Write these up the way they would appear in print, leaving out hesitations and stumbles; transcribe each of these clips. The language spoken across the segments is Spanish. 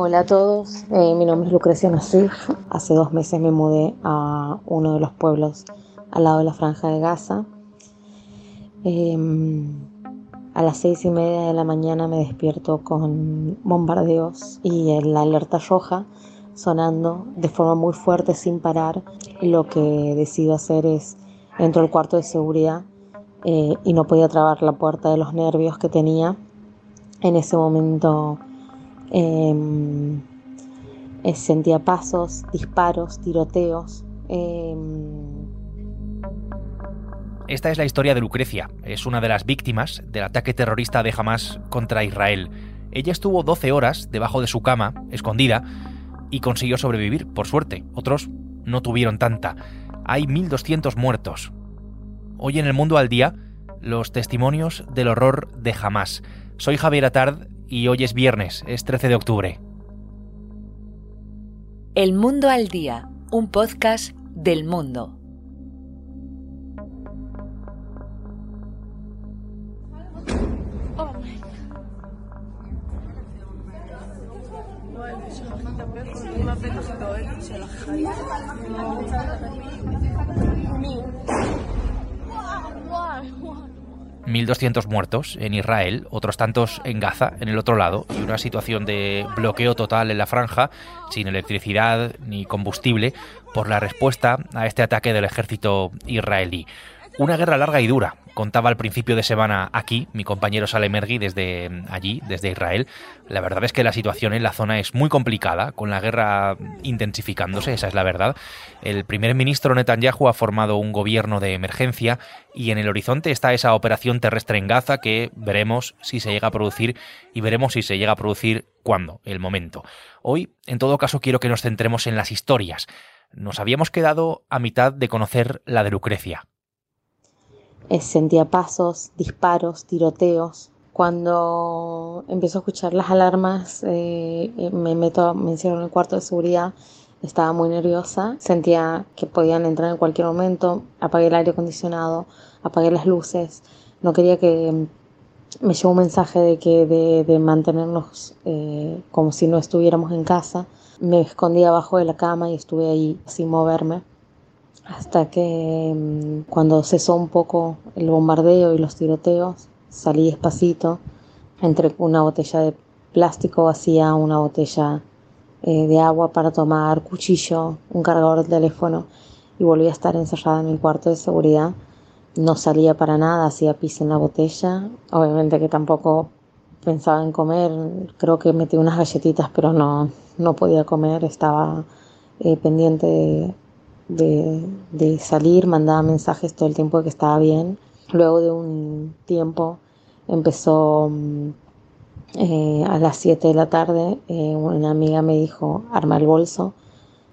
Hola a todos, mi nombre es Lucrecia Nasir. Hace 2 meses me mudé a uno de los pueblos al lado de la franja de Gaza. A las 6:30 de la mañana me despierto con bombardeos y la alerta roja sonando de forma muy fuerte sin parar. Lo que decido hacer es, entro al cuarto de seguridad y no podía trabar la puerta de los nervios que tenía. En ese momento sentía pasos, disparos, tiroteos. Esta es la historia de Lucrecia. Es una de las víctimas del ataque terrorista de Hamas contra Israel. Ella estuvo 12 horas debajo de su cama, escondida, y consiguió sobrevivir, por suerte. Otros no tuvieron tanta. Hay 1.200 muertos. Hoy en El Mundo al Día, los testimonios del horror de Hamas. Soy Javier Atard y hoy es viernes, es 13 de octubre. El Mundo al Día, un podcast del Mundo. Oh, 1.200 muertos en Israel, otros tantos en Gaza, en el otro lado, y una situación de bloqueo total en la franja, sin electricidad ni combustible, por la respuesta a este ataque del ejército israelí. Una guerra larga y dura, contaba al principio de semana aquí mi compañero Sal Emergui desde allí, desde Israel. La verdad es que la situación en la zona es muy complicada, con la guerra intensificándose, esa es la verdad. El primer ministro Netanyahu ha formado un gobierno de emergencia y en el horizonte está esa operación terrestre en Gaza que veremos si se llega a producir y veremos si se llega a producir cuándo, el momento. Hoy, en todo caso, quiero que nos centremos en las historias. Nos habíamos quedado a mitad de conocer la de Lucrecia. Sentía pasos, disparos, tiroteos. Cuando empiezo a escuchar las alarmas, me encierro en el cuarto de seguridad. Estaba muy nerviosa, sentía que podían entrar en cualquier momento. Apagué el aire acondicionado, apagué las luces. No quería que me llegó un mensaje de mantenernos como si no estuviéramos en casa. Me escondí abajo de la cama y estuve ahí sin moverme. Hasta que cuando cesó un poco el bombardeo y los tiroteos, salí despacito entre una botella de plástico vacía, una botella de agua para tomar, cuchillo, un cargador de teléfono, y volví a estar encerrada en el cuarto de seguridad. No salía para nada, hacía pis en la botella. Obviamente que tampoco pensaba en comer. Creo que metí unas galletitas, pero no podía comer. Estaba pendiente de salir, mandaba mensajes todo el tiempo de que estaba bien. Luego de un tiempo empezó, a las 7 de la tarde, una amiga me dijo, arma el bolso,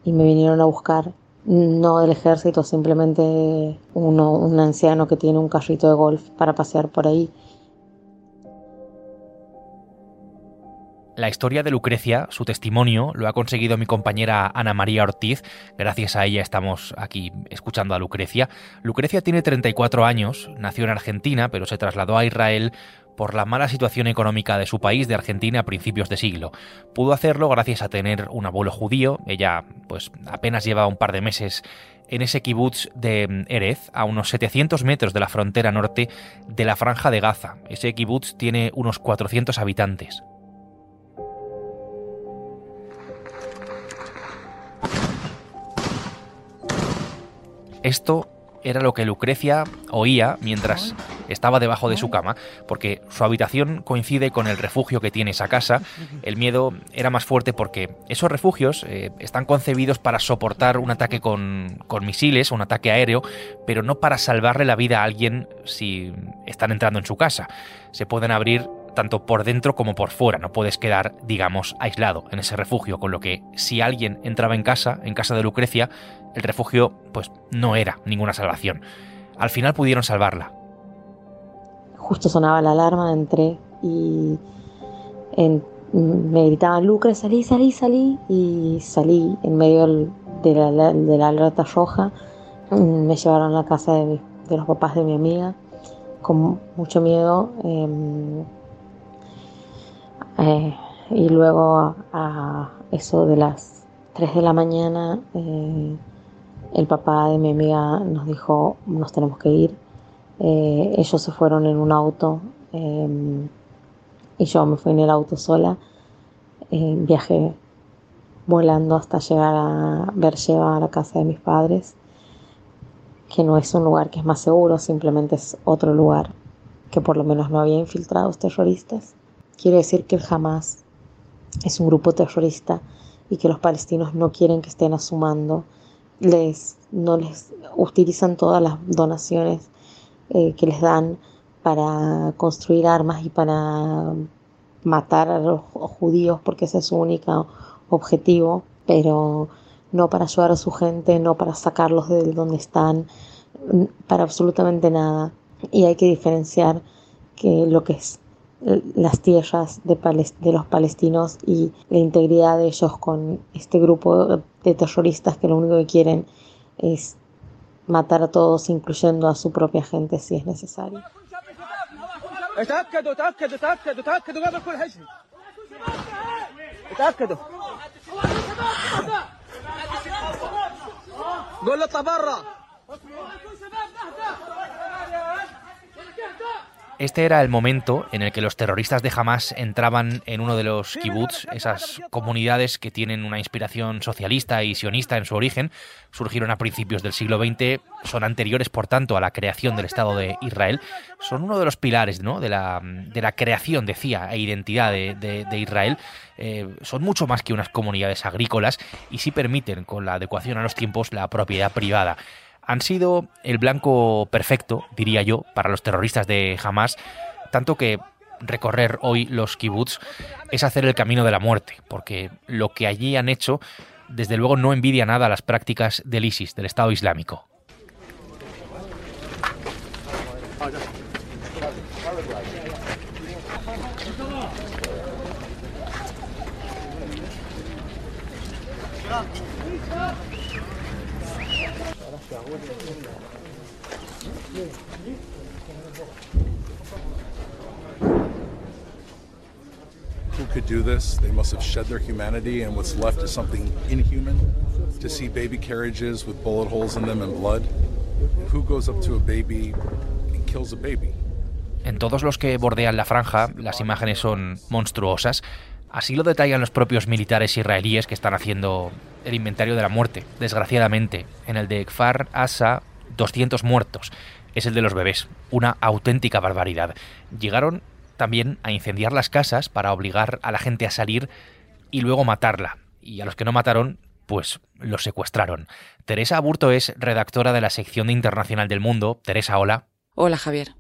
y me vinieron a buscar, no del ejército, simplemente un anciano que tiene un carrito de golf para pasear por ahí. La historia de Lucrecia, su testimonio, lo ha conseguido mi compañera Ana María Ortiz. Gracias a ella estamos aquí escuchando a Lucrecia. Lucrecia tiene 34 años, nació en Argentina, pero se trasladó a Israel por la mala situación económica de su país, de Argentina, a principios de siglo. Pudo hacerlo gracias a tener un abuelo judío. Ella, pues, apenas lleva un par de meses en ese kibutz de Erez, a unos 700 metros de la frontera norte de la Franja de Gaza. Ese kibutz tiene unos 400 habitantes. Esto era lo que Lucrecia oía mientras estaba debajo de su cama, porque su habitación coincide con el refugio que tiene esa casa. El miedo era más fuerte porque esos refugios están concebidos para soportar un ataque con misiles, un ataque aéreo, pero no para salvarle la vida a alguien si están entrando en su casa. Se pueden abrir tanto por dentro como por fuera, no puedes quedar, digamos, aislado en ese refugio, con lo que si alguien entraba en casa de Lucrecia, el refugio pues no era ninguna salvación. Al final pudieron salvarla. Justo sonaba la alarma, entré y me gritaban, Lucre, salí, y salí en medio de la alerta roja. Me llevaron a la casa de los papás de mi amiga con mucho miedo. y luego a eso de las 3 de la mañana el papá de mi amiga nos dijo: nos tenemos que ir. Ellos se fueron en un auto y yo me fui en el auto sola. Viajé volando hasta llegar a Beer Sheva, a la casa de mis padres, que no es un lugar que es más seguro, simplemente es otro lugar que por lo menos no había infiltrados terroristas. Quiero decir que el Hamas es un grupo terrorista y que los palestinos no quieren que estén asumando, utilizan todas las donaciones que les dan para construir armas y para matar a los judíos, porque ese es su único objetivo, pero no para ayudar a su gente, no para sacarlos de donde están, para absolutamente nada. Y hay que diferenciar que lo que es las tierras de los palestinos y la integridad de ellos con este grupo de terroristas que lo único que quieren es matar a todos, incluyendo a su propia gente si es necesario. Este era el momento en el que los terroristas de Hamas entraban en uno de los kibutz, esas comunidades que tienen una inspiración socialista y sionista en su origen. Surgieron a principios del siglo XX, son anteriores, por tanto, a la creación del Estado de Israel. Son uno de los pilares, ¿no?, de la creación, decía, e identidad de Israel. Son mucho más que unas comunidades agrícolas y sí permiten, con la adecuación a los tiempos, la propiedad privada. Han sido el blanco perfecto, diría yo, para los terroristas de Hamas, tanto que recorrer hoy los kibutz es hacer el camino de la muerte, porque lo que allí han hecho, desde luego, no envidia nada a las prácticas del ISIS, del Estado Islámico. Who could do this? They must have shed their humanity, and what's left is something inhuman. To see baby carriages with bullet holes in them and blood. Who goes up to a baby and kills a baby? En todos los que bordean la franja, las imágenes son monstruosas. Así lo detallan los propios militares israelíes que están haciendo el inventario de la muerte, desgraciadamente. En el de Kfar Aza, 200 muertos. Es el de los bebés. Una auténtica barbaridad. Llegaron también a incendiar las casas para obligar a la gente a salir y luego matarla. Y a los que no mataron, pues los secuestraron. Teresa Aburto es redactora de la sección de Internacional del Mundo. Teresa, hola. Hola, Javier.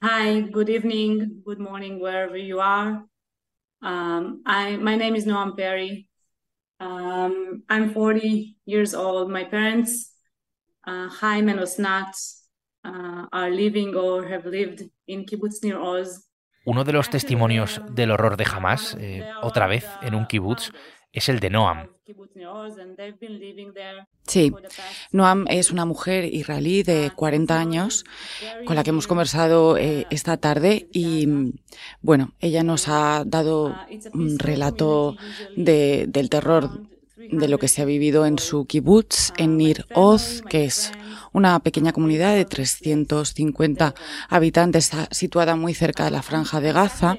Hi, good evening, good morning, wherever you are. My name is Noam Perry. I'm 40 years old. My parents, Haim and Osnat, are living or have lived in kibbutz Nir Oz. Uno de los testimonios del horror de Hamas, otra vez en un kibbutz, es el de Noam. Sí, Noam es una mujer israelí de 40 años con la que hemos conversado esta tarde y, bueno, ella nos ha dado un relato del terror de lo que se ha vivido en su kibbutz, en Nir Oz, que es una pequeña comunidad de 350 habitantes situada muy cerca de la franja de Gaza.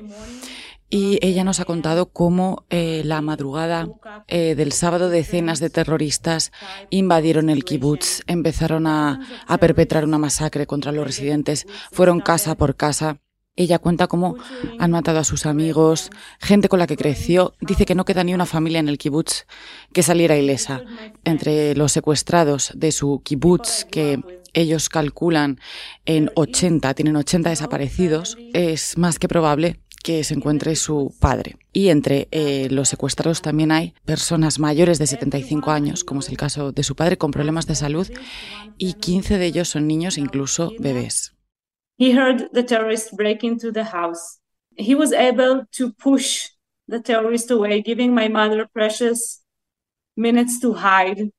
Y ella nos ha contado cómo la madrugada del sábado decenas de terroristas invadieron el kibutz, empezaron a perpetrar una masacre contra los residentes, fueron casa por casa. Ella cuenta cómo han matado a sus amigos, gente con la que creció. Dice que no queda ni una familia en el kibutz que saliera ilesa. Entre los secuestrados de su kibutz, que ellos calculan en 80, tienen 80 desaparecidos, es más que probable que se encuentre su padre. Y entre los secuestrados también hay personas mayores de 75 años, como es el caso de su padre, con problemas de salud, y 15 de ellos son niños, incluso bebés. He heard the terrorists break into the house. He was able to push the terrorists away, giving my mother precious minutes to hide.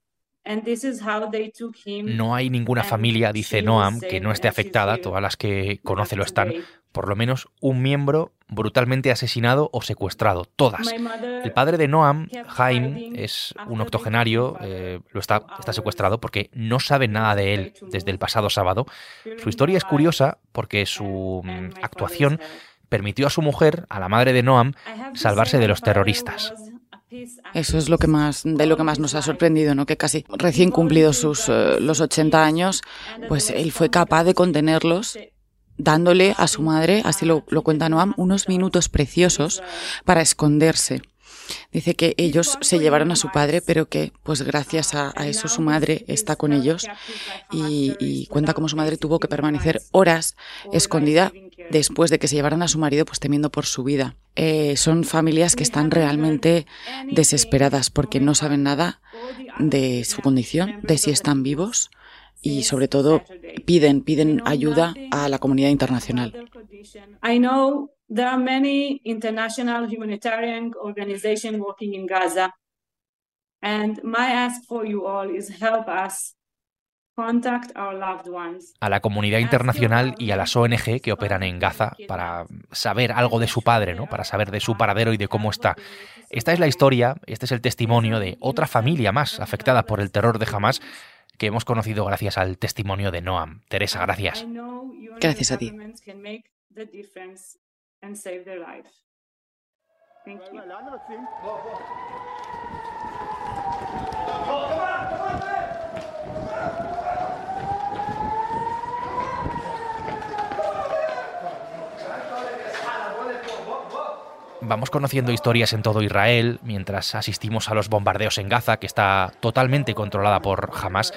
No hay ninguna familia, dice Noam, que no esté afectada, todas las que conoce lo están, por lo menos un miembro brutalmente asesinado o secuestrado, todas. El padre de Noam, Haim, es un octogenario, está secuestrado porque no sabe nada de él desde el pasado sábado. Su historia es curiosa porque su actuación permitió a su mujer, a la madre de Noam, salvarse de los terroristas. Eso es lo que más nos ha sorprendido, ¿no? Que casi recién cumplidos los 80 años, pues él fue capaz de contenerlos, dándole a su madre, así lo cuenta Noam, unos minutos preciosos para esconderse. Dice que ellos se llevaron a su padre, pero que pues gracias a eso su madre está con ellos y cuenta cómo su madre tuvo que permanecer horas escondida después de que se llevaran a su marido, pues temiendo por su vida. Son familias que están realmente desesperadas porque no saben nada de su condición, de si están vivos y sobre todo piden ayuda a la comunidad internacional. I know there are many international humanitarian organizations working in Gaza, and my ask for you all is help us contact our loved ones. A la comunidad internacional y a las ONG que operan en Gaza para saber algo de su padre, ¿no? Para saber de su paradero y de cómo está. Esta es la historia, este es el testimonio de otra familia más afectada por el terror de Hamas, que hemos conocido gracias al testimonio de Noam. Teresa, gracias. Gracias a ti. Vamos conociendo historias en todo Israel mientras asistimos a los bombardeos en Gaza, que está totalmente controlada por Hamas,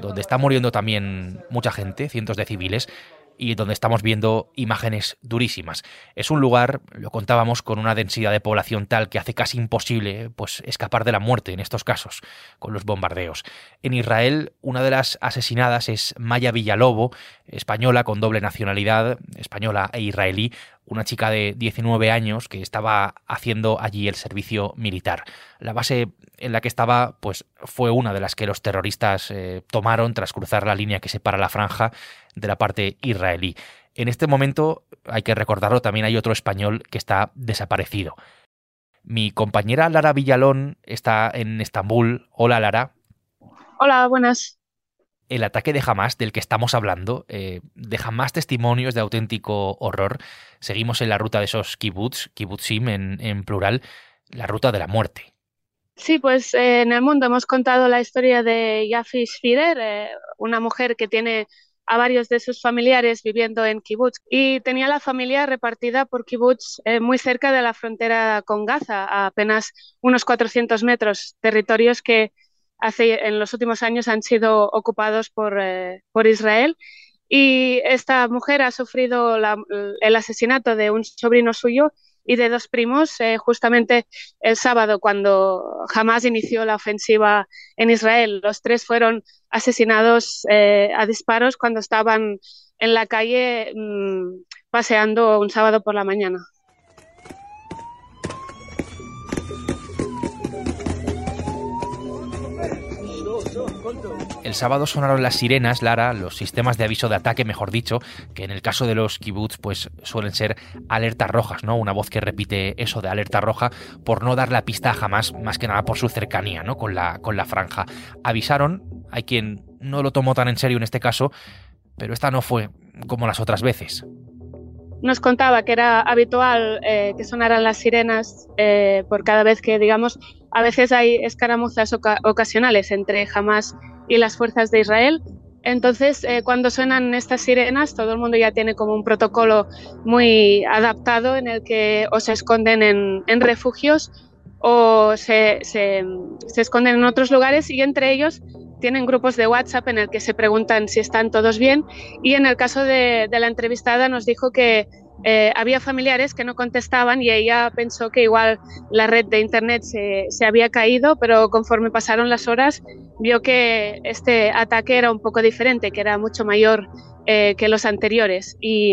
donde está muriendo también mucha gente, cientos de civiles, y donde estamos viendo imágenes durísimas. Es un lugar, lo contábamos, con una densidad de población tal que hace casi imposible pues escapar de la muerte en estos casos, con los bombardeos. En Israel, una de las asesinadas es Maya Villalón, española con doble nacionalidad, española e israelí, una chica de 19 años que estaba haciendo allí el servicio militar. La base en la que estaba pues fue una de las que los terroristas tomaron tras cruzar la línea que separa la franja de la parte israelí. En este momento, hay que recordarlo, también hay otro español que está desaparecido. Mi compañera Lara Villalón está en Estambul. Hola, Lara. Hola, buenas. El ataque de Hamas, del que estamos hablando, deja más testimonios de auténtico horror. Seguimos en la ruta de esos kibbutzim en plural, la ruta de la muerte. Sí, pues en El Mundo hemos contado la historia de Yafis Fider, una mujer que tiene a varios de sus familiares viviendo en kibutz, y tenía la familia repartida por kibutz muy cerca de la frontera con Gaza, a apenas unos 400 metros, territorios que en los últimos años han sido ocupados por Israel. Y esta mujer ha sufrido el asesinato de un sobrino suyo y de dos primos justamente el sábado, cuando Hamas inició la ofensiva en Israel. Los tres fueron asesinados a disparos cuando estaban en la calle paseando un sábado por la mañana. El sábado sonaron las sirenas, Lara, los sistemas de aviso de ataque, mejor dicho, que en el caso de los kibbutz pues suelen ser alertas rojas, ¿no? Una voz que repite eso de alerta roja por no dar la pista a Hamas, más que nada por su cercanía, ¿no? Con la franja. Avisaron, hay quien no lo tomó tan en serio en este caso, pero esta no fue como las otras veces. Nos contaba que era habitual que sonaran las sirenas por cada vez que, digamos, a veces hay escaramuzas ocasionales entre Hamas y las fuerzas de Israel. Entonces, cuando suenan estas sirenas, todo el mundo ya tiene como un protocolo muy adaptado en el que o se esconden en refugios o se esconden en otros lugares, y entre ellos tienen grupos de WhatsApp en el que se preguntan si están todos bien. Y en el caso de la entrevistada nos dijo que había familiares que no contestaban y ella pensó que igual la red de internet se había caído, pero conforme pasaron las horas vio que este ataque era un poco diferente, que era mucho mayor que los anteriores. Y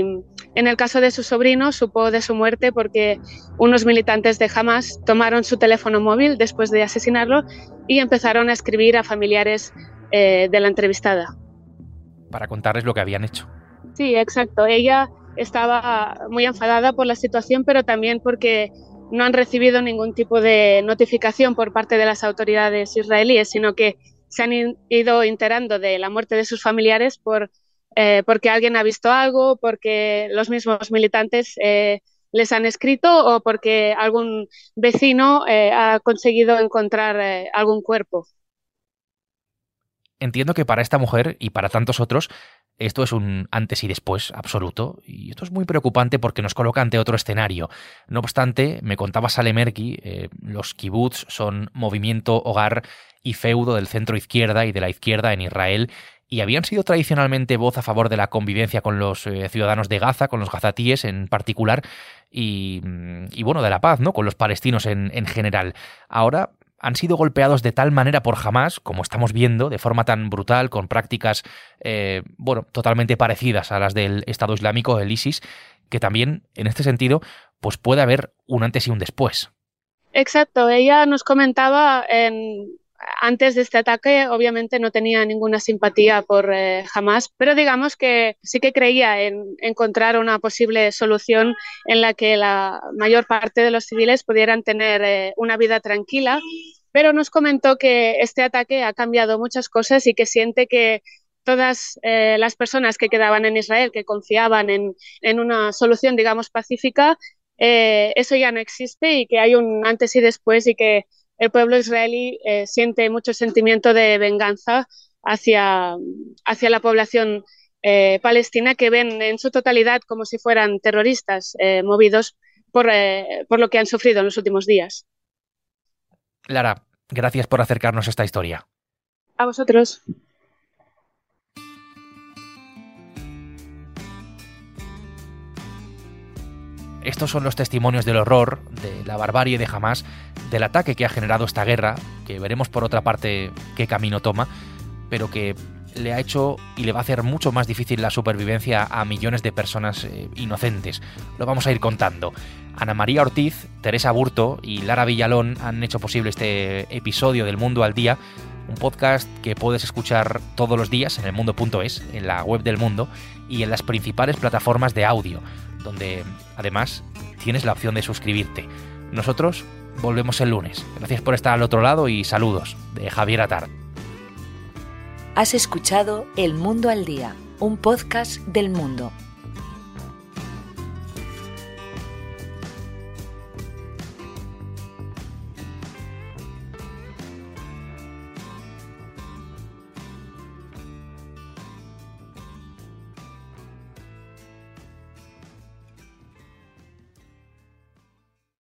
en el caso de su sobrino supo de su muerte porque unos militantes de Hamas tomaron su teléfono móvil después de asesinarlo y empezaron a escribir a familiares de la entrevistada para contarles lo que habían hecho. Sí, exacto. Ella estaba muy enfadada por la situación, pero también porque no han recibido ningún tipo de notificación por parte de las autoridades israelíes, sino que se han ido enterando de la muerte de sus familiares porque alguien ha visto algo, porque los mismos militantes les han escrito o porque algún vecino ha conseguido encontrar algún cuerpo. Entiendo que para esta mujer y para tantos otros esto es un antes y después absoluto, y esto es muy preocupante porque nos coloca ante otro escenario. No obstante, me contaba Sal Emergui, los kibutz son movimiento, hogar y feudo del centro izquierda y de la izquierda en Israel, y habían sido tradicionalmente voz a favor de la convivencia con los ciudadanos de Gaza, con los gazatíes en particular, y bueno, de la paz, ¿no?, con los palestinos en general. Ahora han sido golpeados de tal manera por Hamas, como estamos viendo, de forma tan brutal, con prácticas totalmente parecidas a las del Estado Islámico, el ISIS, que también, en este sentido, pues puede haber un antes y un después. Exacto. Ella nos comentaba, antes de este ataque, obviamente no tenía ninguna simpatía por Hamas, pero digamos que sí que creía en encontrar una posible solución en la que la mayor parte de los civiles pudieran tener una vida tranquila, pero nos comentó que este ataque ha cambiado muchas cosas y que siente que todas las personas que quedaban en Israel, que confiaban en una solución, digamos, pacífica, eso ya no existe, y que hay un antes y después, y que el pueblo israelí siente mucho sentimiento de venganza hacia la población palestina, que ven en su totalidad como si fueran terroristas movidos por lo que han sufrido en los últimos días. Lara, gracias por acercarnos a esta historia. A vosotros. Estos son los testimonios del horror, de la barbarie de Hamas, del ataque que ha generado esta guerra, que veremos por otra parte qué camino toma, pero que le ha hecho y le va a hacer mucho más difícil la supervivencia a millones de personas inocentes. Lo vamos a ir contando. Ana María Ortiz, Teresa Aburto y Lara Villalón han hecho posible este episodio del Mundo al Día, un podcast que puedes escuchar todos los días en elmundo.es, en la web del Mundo y en las principales plataformas de audio, donde además tienes la opción de suscribirte. Nosotros volvemos el lunes. Gracias por estar al otro lado y saludos de Javier Atard. Has escuchado El Mundo al Día, un podcast del Mundo.